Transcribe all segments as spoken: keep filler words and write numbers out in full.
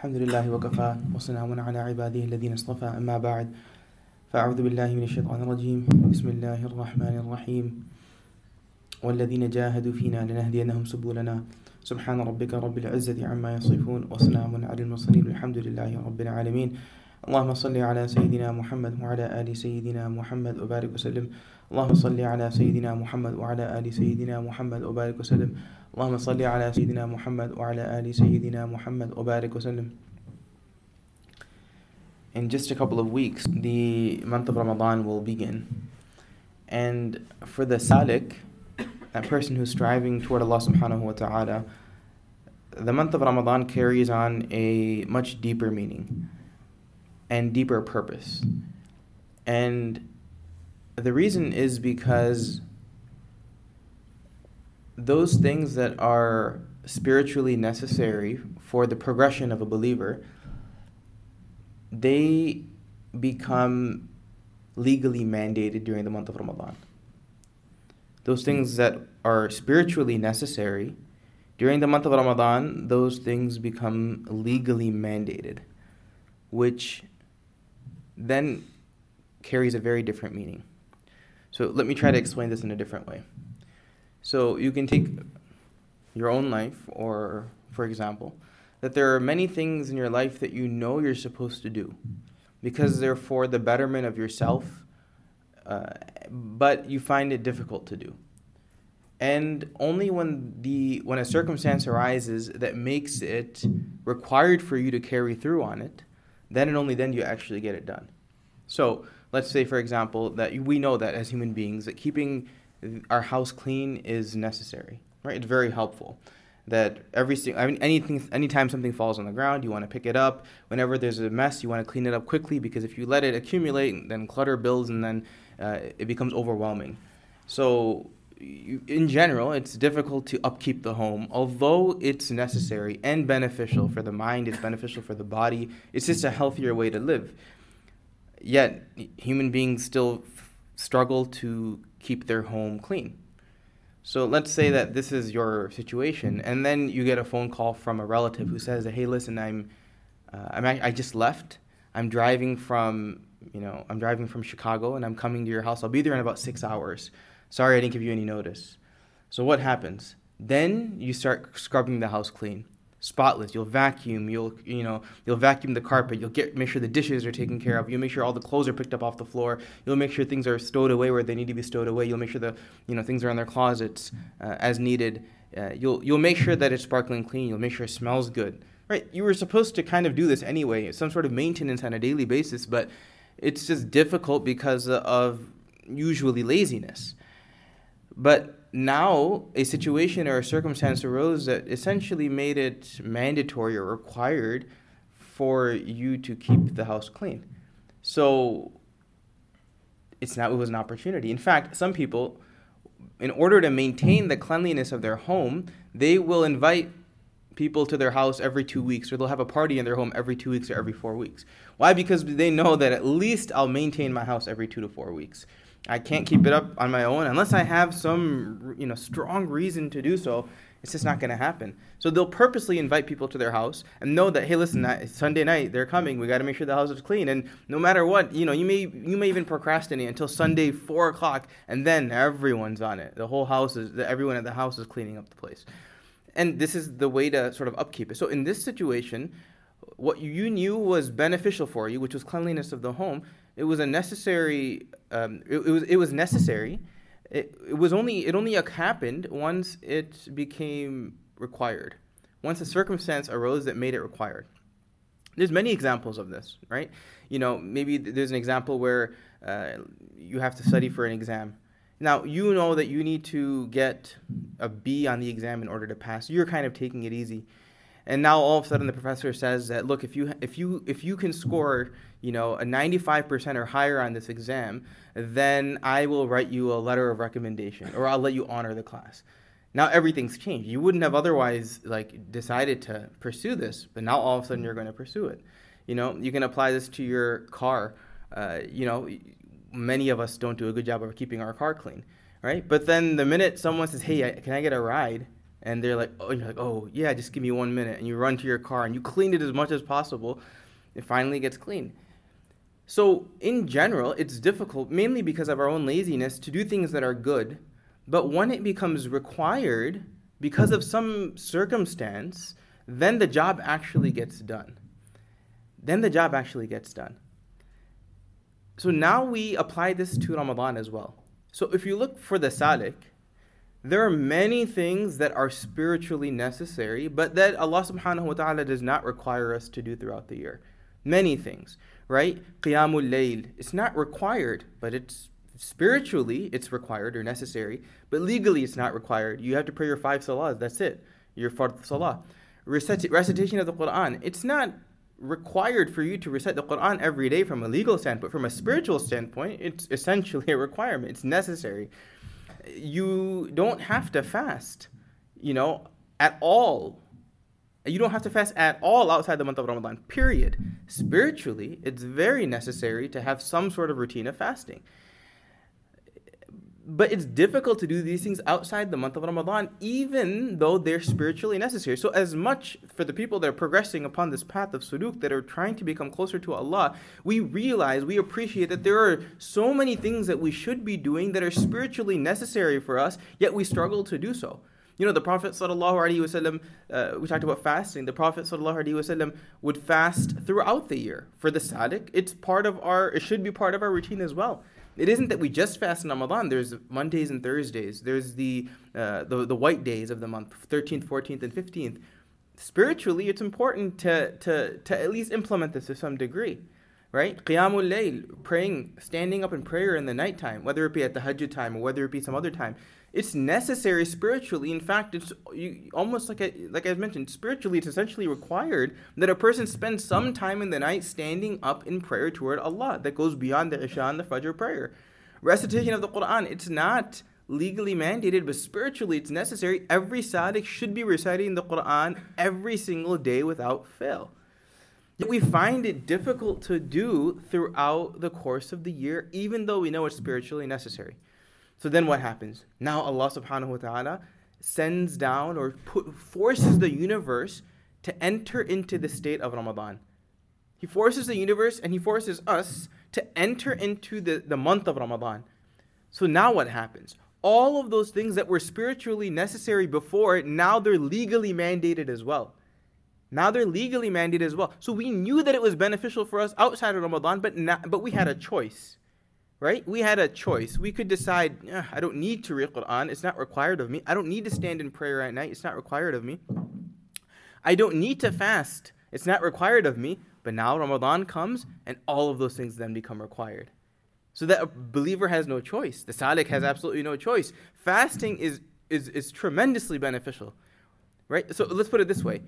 الحمد لله وكفى وسلام على عباده الذين اصطفى أما بعد فأعوذ بالله من الشيطان الرجيم بسم الله الرحمن الرحيم والذين جاهدوا فينا لنهدينهم سبلنا سبحان ربك رب العزة عما يصفون وسلام على المرسلين الحمد لله رب العالمين اللهم صل على سيدنا محمد وعلى آل سيدنا محمد وبارك وسلم اللهم صل على سيدنا محمد وعلى آل سيدنا محمد وبارك وسلم اللهم صل على سيدنا محمد وعلى آل سيدنا محمد وبارك وسلم. In just a couple of weeks, the month of Ramadan will begin, and for the salik, that person who's striving toward Allah subhanahu wa ta'ala, the month of Ramadan carries on a much deeper meaning and deeper purpose. And the reason is because those things that are spiritually necessary for the progression of a believer, they become legally mandated during the month of Ramadan. Those things that are spiritually necessary, during the month of Ramadan, those things become legally mandated, which then carries a very different meaning. So let me try to explain this in a different way. So you can take your own life, or for example, that there are many things in your life that you know you're supposed to do because they're for the betterment of yourself, uh, but you find it difficult to do. And only when the when a circumstance arises that makes it required for you to carry through on it, then and only then do you actually get it done. So let's say, for example, that we know that as human beings, that keeping our house clean is necessary, right? It's very helpful. That every single, I mean, anything, anytime something falls on the ground, you want to pick it up. Whenever there's a mess, you want to clean it up quickly, because if you let it accumulate, then clutter builds, and then uh, it becomes overwhelming. So you, in general, it's difficult to upkeep the home, although it's necessary and beneficial for the mind, it's beneficial for the body. It's just a healthier way to live. Yet human beings still f- struggle to keep their home clean. So let's say that this is your situation, and then you get a phone call from a relative who says, "Hey, listen, I'm, uh, I'm act- I just left. I'm driving from, you know, I'm driving from Chicago, and I'm coming to your house. I'll be there in about six hours. Sorry, I didn't give you any notice." So what happens? Then you start scrubbing the house clean, spotless. You'll vacuum. You'll, you know, you'll vacuum the carpet. You'll get make sure the dishes are taken care of. You'll make sure all the clothes are picked up off the floor. You'll make sure things are stowed away where they need to be stowed away. You'll make sure the, you know, things are in their closets uh, as needed. Uh, you'll you'll make sure that it's sparkling clean. You'll make sure it smells good. Right? You were supposed to kind of do this anyway, some sort of maintenance on a daily basis, but it's just difficult because of usually laziness. But now a situation or a circumstance arose that essentially made it mandatory or required for you to keep the house clean. So it's not, it was an opportunity. In fact, some people, in order to maintain the cleanliness of their home, they will invite people to their house every two weeks, or they'll have a party in their home every two weeks or every four weeks. Why? Because they know that at least I'll maintain my house every two to four weeks. I can't keep it up on my own unless I have some, you know, strong reason to do so. It's just not going to happen. So they'll purposely invite people to their house and know that, hey, listen, it's Sunday night, they're coming. We got to make sure the house is clean. And no matter what, you know, you may you may even procrastinate until Sunday four o'clock, and then everyone's on it. The whole house is everyone at the house is cleaning up the place, and this is the way to sort of upkeep it. So in this situation, what you knew was beneficial for you, which was cleanliness of the home, it was a necessary. Um, it, it was it was necessary. It, it was only it only happened once it became required, once a circumstance arose that made it required. There's many examples of this, right? You know, maybe there's an example where uh, you have to study for an exam. Now you know that you need to get a B on the exam in order to pass. You're kind of taking it easy. And now all of a sudden the professor says that, look, if you if you if you can score, you know, a ninety-five percent or higher on this exam, then I will write you a letter of recommendation, or I'll let you honor the class. Now everything's changed. You wouldn't have otherwise like decided to pursue this, but now all of a sudden you're going to pursue it. You know, you can apply this to your car. Uh, you know, many of us don't do a good job of keeping our car clean, right? But then the minute someone says, "Hey, I, can I get a ride?" and they're like, oh, and you're like, oh yeah, just give me one minute, and you run to your car and you clean it as much as possible. It finally gets clean. So in general, it's difficult, mainly because of our own laziness, to do things that are good. But when it becomes required because of some circumstance, then the job actually gets done. Then the job actually gets done. So now we apply this to Ramadan as well. So if you look for the salik, there are many things that are spiritually necessary, but that Allah subhanahu wa ta'ala does not require us to do throughout the year. Many things, right? Qiyamul Layl. It's not required, but it's spiritually it's required or necessary, but legally it's not required. You have to pray your five salahs, that's it. Your fard salah. Recit- recitation of the Quran. It's not required for you to recite the Quran every day from a legal standpoint. From a spiritual standpoint, it's essentially a requirement. It's necessary. You don't have to fast, you know, at all. You don't have to fast at all outside the month of Ramadan, period. Spiritually, it's very necessary to have some sort of routine of fasting. But it's difficult to do these things outside the month of Ramadan, even though they're spiritually necessary. So as much for the people that are progressing upon this path of suluk, that are trying to become closer to Allah, we realize, we appreciate that there are so many things that we should be doing that are spiritually necessary for us, yet we struggle to do so. You know, the Prophet ﷺ, uh, we talked about fasting, the Prophet ﷺ would fast throughout the year. For the salik, it's part of our, it should be part of our routine as well. It isn't that we just fast in Ramadan. There's Mondays and Thursdays. There's the, uh, the the white days of the month, thirteenth, fourteenth, and fifteenth. Spiritually, it's important to to to at least implement this to some degree, right? Qiyamul Layl, praying, standing up in prayer in the nighttime, whether it be at the Hajj time or whether it be some other time. It's necessary spiritually. In fact, it's you, almost like I, like I mentioned, spiritually, it's essentially required that a person spend some time in the night standing up in prayer toward Allah that goes beyond the Isha and the Fajr prayer. Recitation of the Quran, it's not legally mandated, but spiritually it's necessary. Every sadiq should be reciting the Quran every single day without fail. Yet we find it difficult to do throughout the course of the year, even though we know it's spiritually necessary. So then what happens? Now Allah subhanahu wa ta'ala sends down or put, forces the universe to enter into the state of Ramadan. He forces the universe and he forces us to enter into the, the month of Ramadan. So now what happens? All of those things that were spiritually necessary before, now they're legally mandated as well. Now they're legally mandated as well. So we knew that it was beneficial for us outside of Ramadan, but not, but we had a choice. Right? We had a choice. We could decide, eh, I don't need to read Quran. It's not required of me. I don't need to stand in prayer at night. It's not required of me. I don't need to fast. It's not required of me. But now Ramadan comes and all of those things then become required. So that a believer has no choice. The salik has absolutely no choice. Fasting is, is, is tremendously beneficial. Right? So let's put it this way.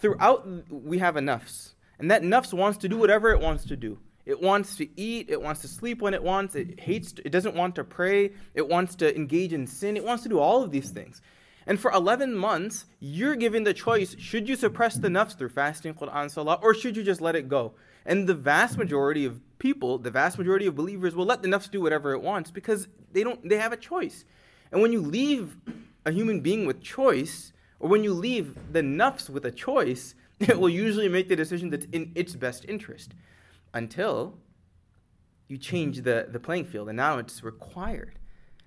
Throughout, we have a nafs. And that nafs wants to do whatever it wants to do. It wants to eat, it wants to sleep when it wants, it hates, it doesn't want to pray, it wants to engage in sin, it wants to do all of these things. And for eleven months, you're given the choice, should you suppress the nafs through fasting, Quran, Salah, or should you just let it go? And the vast majority of people, the vast majority of believers will let the nafs do whatever it wants because they don't, they have a choice. And when you leave a human being with choice, or when you leave the nafs with a choice, it will usually make the decision that's in its best interest. Until you change the, the playing field, and now it's required.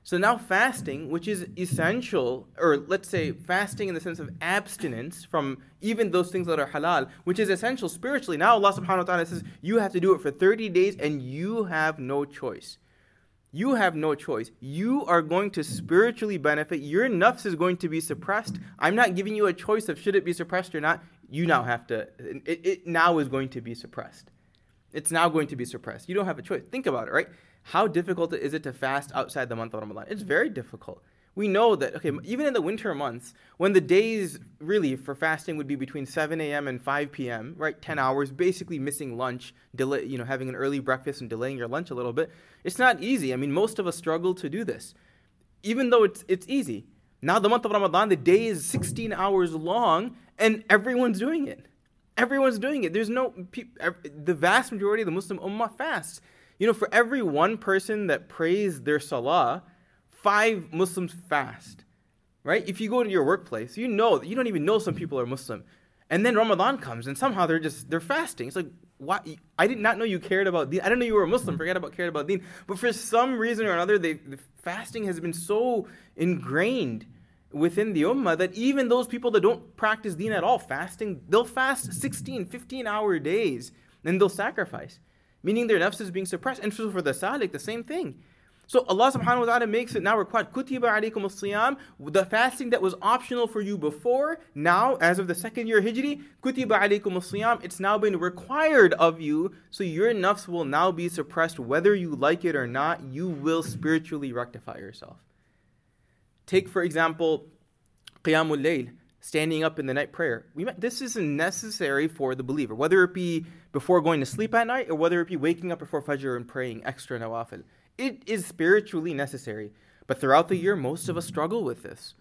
So now fasting, which is essential, or let's say fasting in the sense of abstinence from even those things that are halal, which is essential spiritually, now Allah subhanahu wa ta'ala says, you have to do it for thirty days and you have no choice. You have no choice. You are going to spiritually benefit. Your nafs is going to be suppressed. I'm not giving you a choice of should it be suppressed or not. You now have to, it, it now is going to be suppressed. It's now going to be suppressed. You don't have a choice. Think about it, right? How difficult is it to fast outside the month of Ramadan? It's very difficult. We know that, okay, even in the winter months, when the days really for fasting would be between seven a.m. and five p.m., right, ten hours, basically missing lunch, delay, you know, having an early breakfast and delaying your lunch a little bit, it's not easy. I mean, most of us struggle to do this, even though it's it's easy. Now the month of Ramadan, the day is sixteen hours long, and everyone's doing it. Everyone's doing it. There's no, the vast majority of the Muslim ummah fasts. You know, for every one person that prays their salah, five Muslims fast, right? If you go to your workplace, you know, you don't even know some people are Muslim. And then Ramadan comes, and somehow they're just, they're fasting. It's like, why? I did not know you cared about deen. I didn't know you were a Muslim. Forget about cared about deen. But for some reason or another, they, the fasting has been so ingrained within the ummah that even those people that don't practice deen at all, fasting, they'll fast sixteen, fifteen-hour days, and they'll sacrifice, meaning their nafs is being suppressed. And so for the salik, the same thing. So Allah subhanahu wa ta'ala makes it now required. Kutiba alaykum as-siyam, the fasting that was optional for you before, now, as of the second year Hijri, kutiba alaykum as-siyam, it's now been required of you, so your nafs will now be suppressed. Whether you like it or not, you will spiritually rectify yourself. Take, for example, qiyamul layl, standing up in the night prayer. We met, this is necessary for the believer, whether it be before going to sleep at night or whether it be waking up before Fajr and praying extra nawafil. It is spiritually necessary, but throughout the year, most of us struggle with this.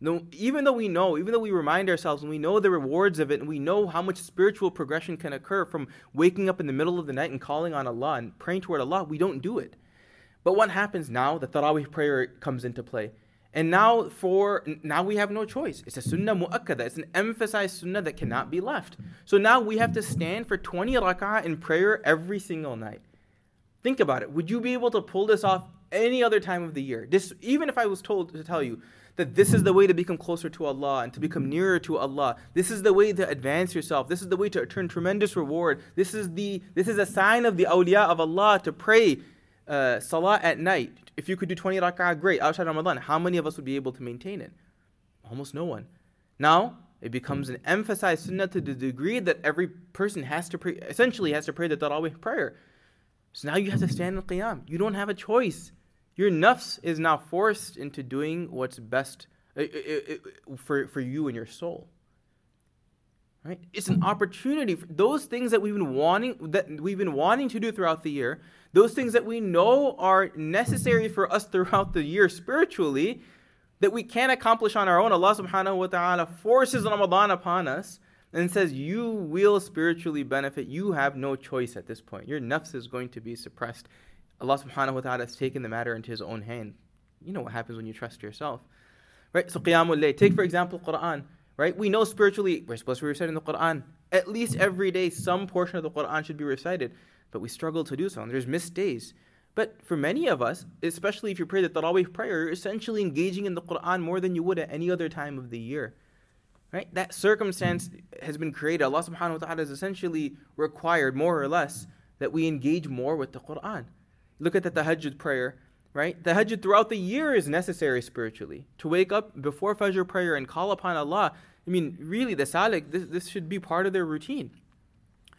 No, even though we know, even though we remind ourselves and we know the rewards of it and we know how much spiritual progression can occur from waking up in the middle of the night and calling on Allah and praying toward Allah, we don't do it. But what happens now? The Taraweeh prayer comes into play. And now for now we have no choice. It's a sunnah mu'akkada. It's an emphasized sunnah that cannot be left. So now we have to stand for twenty rak'ah in prayer every single night. Think about it. Would you be able to pull this off any other time of the year? This, even if I was told to tell you that this is the way to become closer to Allah and to become nearer to Allah, this is the way to advance yourself, this is the way to earn tremendous reward, this is the this is a sign of the awliya of Allah to pray uh, salah at night. If you could do twenty rak'ah, great. Outside Ramadan, how many of us would be able to maintain it? Almost no one. Now, it becomes an emphasized sunnah to the degree that every person has to pray, essentially has to pray the Taraweeh prayer. So now you have to stand in qiyam. You don't have a choice. Your nafs is now forced into doing what's best for, for you and your soul. Right? It's an opportunity. For those things that we've been wanting, that we've been wanting to do throughout the year, those things that we know are necessary for us throughout the year spiritually, that we can't accomplish on our own. Allah subhanahu wa ta'ala forces Ramadan upon us and says, you will spiritually benefit. You have no choice at this point. Your nafs is going to be suppressed. Allah subhanahu wa ta'ala has taken the matter into his own hand. You know what happens when you trust yourself. Right? So qiyamul layl. Take, for example, Quran. Right? We know spiritually, we're supposed to be reciting the Quran. At least every day, some portion of the Quran should be recited. But we struggle to do so, and there's missed days. But for many of us, especially if you pray the Taraweeh prayer, you're essentially engaging in the Quran more than you would at any other time of the year. Right? That circumstance has been created. Allah subhanahu wa ta'ala has essentially required, more or less, that we engage more with the Quran. Look at the tahajjud prayer, right? The tahajjud throughout the year is necessary spiritually. To wake up before Fajr prayer and call upon Allah, I mean, really, the salik, this, this should be part of their routine.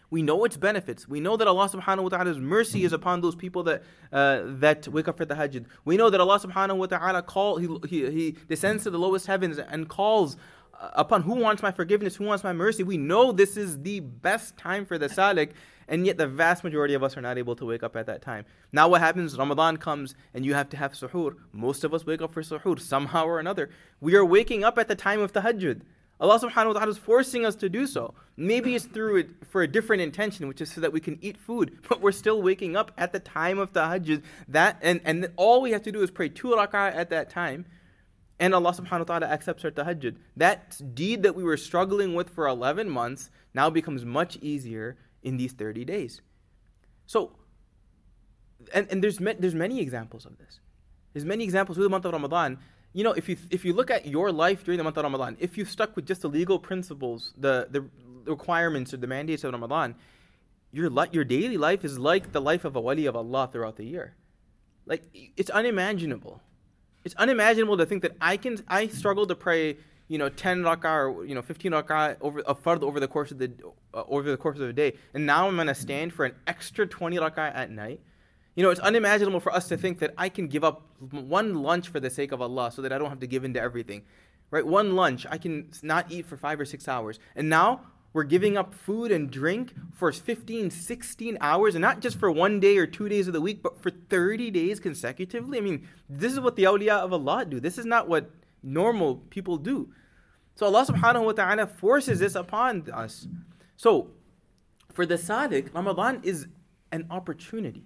We know its benefits. We know that Allah subhanahu wa ta'ala's mercy is upon those people that uh, that wake up for the hajj. We know that Allah subhanahu wa ta'ala call, he, he, he descends to the lowest heavens and calls upon who wants my forgiveness, who wants my mercy. We know this is the best time for the salik, and yet the vast majority of us are not able to wake up at that time. Now what happens? Ramadan comes, and you have to have suhoor. Most of us wake up for suhoor, somehow or another. We are waking up at the time of tahajjud. Allah subhanahu wa ta'ala is forcing us to do so. Maybe it's through it for a different intention, which is so that we can eat food, but we're still waking up at the time of tahajjud. That, and, and all we have to do is pray two rak'ah at that time, and Allah subhanahu wa ta'ala accepts our tahajjud. That deed that we were struggling with for eleven months now becomes much easier in these thirty days. So, and, and there's, ma- there's many examples of this. There's many examples through the month of Ramadan. You know, if you if you look at your life during the month of Ramadan, if you've stuck with just the legal principles, the, the requirements or the mandates of Ramadan, your, li- your daily life is like the life of a wali of Allah throughout the year. Like, it's unimaginable. It's unimaginable to think that I can I struggle to pray, you know, ten rak'ah or, you know, fifteen rak'ah over a fard over the course of the uh, over the course of the day, and now I'm going to stand for an extra twenty rak'ah at night. You know, it's unimaginable for us to think that I can give up one lunch for the sake of Allah so that I don't have to give in to everything. Right? One lunch, I can not eat for five or six hours. And now we're giving up food and drink for fifteen, sixteen hours, and not just for one day or two days of the week, but for thirty days consecutively. I mean, this is what the awliya of Allah do. This is not what normal people do. So Allah subhanahu wa ta'ala forces this upon us. So for the sadiq, Ramadan is an opportunity.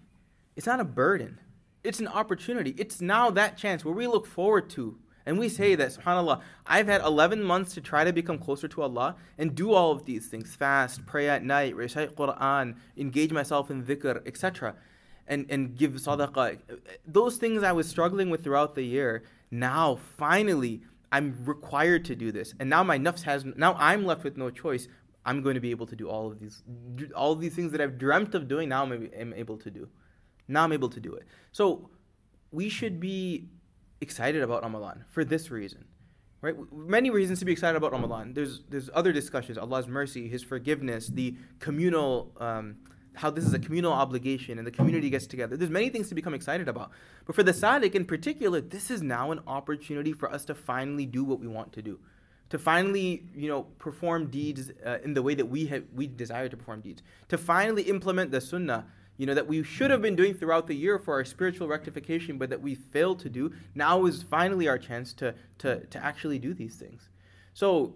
It's not a burden. It's an opportunity. It's now that chance where we look forward to And we say that, subhanAllah, I've had eleven months to try to become closer to Allah and do all of these things, fast, pray at night, recite Quran, engage myself in dhikr, et cetera, and, and give sadaqah. Those things I was struggling with throughout the year, now finally I'm required to do this. And now my nafs has, now I'm left with no choice. I'm going to be able to do all of these, all of these things that I've dreamt of doing, now I'm, I'm able to do. Now I'm able to do it. So we should be excited about Ramadan for this reason, right? Many reasons to be excited about Ramadan. There's there's other discussions, Allah's mercy, His forgiveness, the communal, um, how this is a communal obligation and the community gets together. There's many things to become excited about. But for the Sadiq in particular, this is now an opportunity for us to finally do what we want to do, to finally, you know, perform deeds uh, in the way that we have, we desire to perform deeds, to finally implement the sunnah, you know, that we should have been doing throughout the year for our spiritual rectification, but that we failed to do. Now is finally our chance to to to actually do these things. So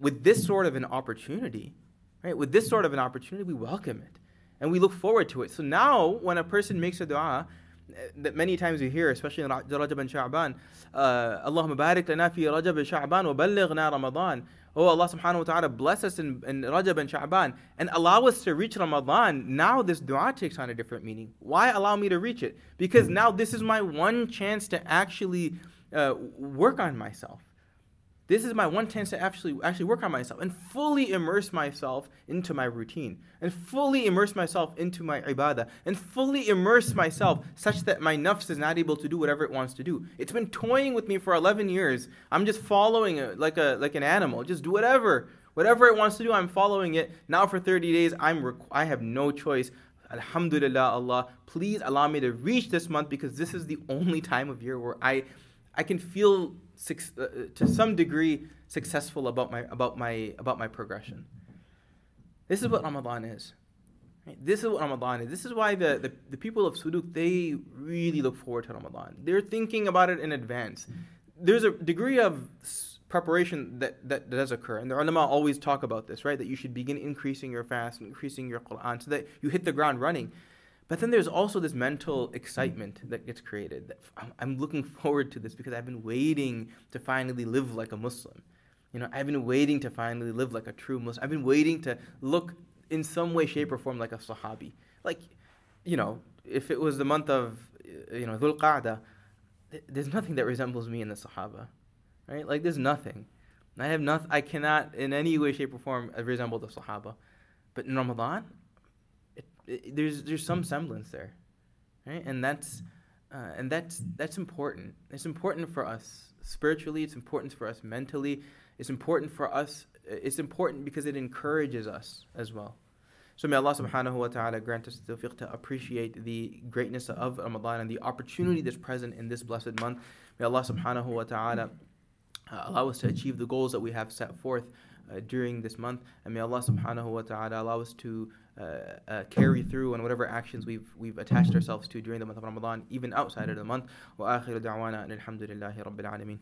with this sort of an opportunity, right, with this sort of an opportunity, we welcome it and we look forward to it. So now when a person makes a dua, that many times you hear, especially in Rajab and Sha'ban, uh, Allahumma barik lana fi Rajab and Sha'ban wa ballighna Ramadan. Oh, Allah subhanahu wa ta'ala, bless us in, in Rajab and Sha'ban and allow us to reach Ramadan. Now this dua takes on a different meaning. Why allow me to reach it? Because now this is my one chance to actually uh, work on myself. This is my one chance to actually actually work on myself and fully immerse myself into my routine and fully immerse myself into my ibadah and fully immerse myself such that my nafs is not able to do whatever it wants to do. It's been toying with me for eleven years. I'm just following it like a like an animal. Just do whatever. Whatever it wants to do, I'm following it. Now for thirty days, I'm requ- I have no choice. Alhamdulillah, Allah, please allow me to reach this month because this is the only time of year where I I can feel Six, uh, to some degree successful about my about my about my progression. This is what Ramadan is. Right? This is what Ramadan is. This is why the, the, the people of Suduk, they really look forward to Ramadan. They're thinking about it in advance. There's a degree of preparation that, that, that does occur, and the ulama always talk about this, right? That you should begin increasing your fast, increasing your Quran, so that you hit the ground running. But then there's also this mental excitement that gets created. That I'm looking forward to this because I've been waiting to finally live like a Muslim. You know, I've been waiting to finally live like a true Muslim. I've been waiting to look in some way, shape, or form like a Sahabi. Like, you know, if it was the month of, you know, Dhul Qa'dah, th- there's nothing that resembles me in the Sahaba, right? Like, there's nothing. I have not. I cannot in any way, shape, or form resemble the Sahaba. But in Ramadan, It, there's there's some semblance there, right? And that's uh, and that's that's important. It's important for us spiritually. It's important for us mentally. It's important for us. It's important because it encourages us as well. So may Allah subhanahu wa ta'ala grant us the tawfiq to appreciate the greatness of Ramadan and the opportunity that's present in this blessed month. May Allah subhanahu wa ta'ala uh, allow us to achieve the goals that we have set forth uh, during this month. And may Allah subhanahu wa ta'ala allow us to Uh, uh, carry through on whatever actions we've we've attached ourselves to during the month of Ramadan, even outside of the month. وآخر دعوانا أن الحمد لله رب العالمين.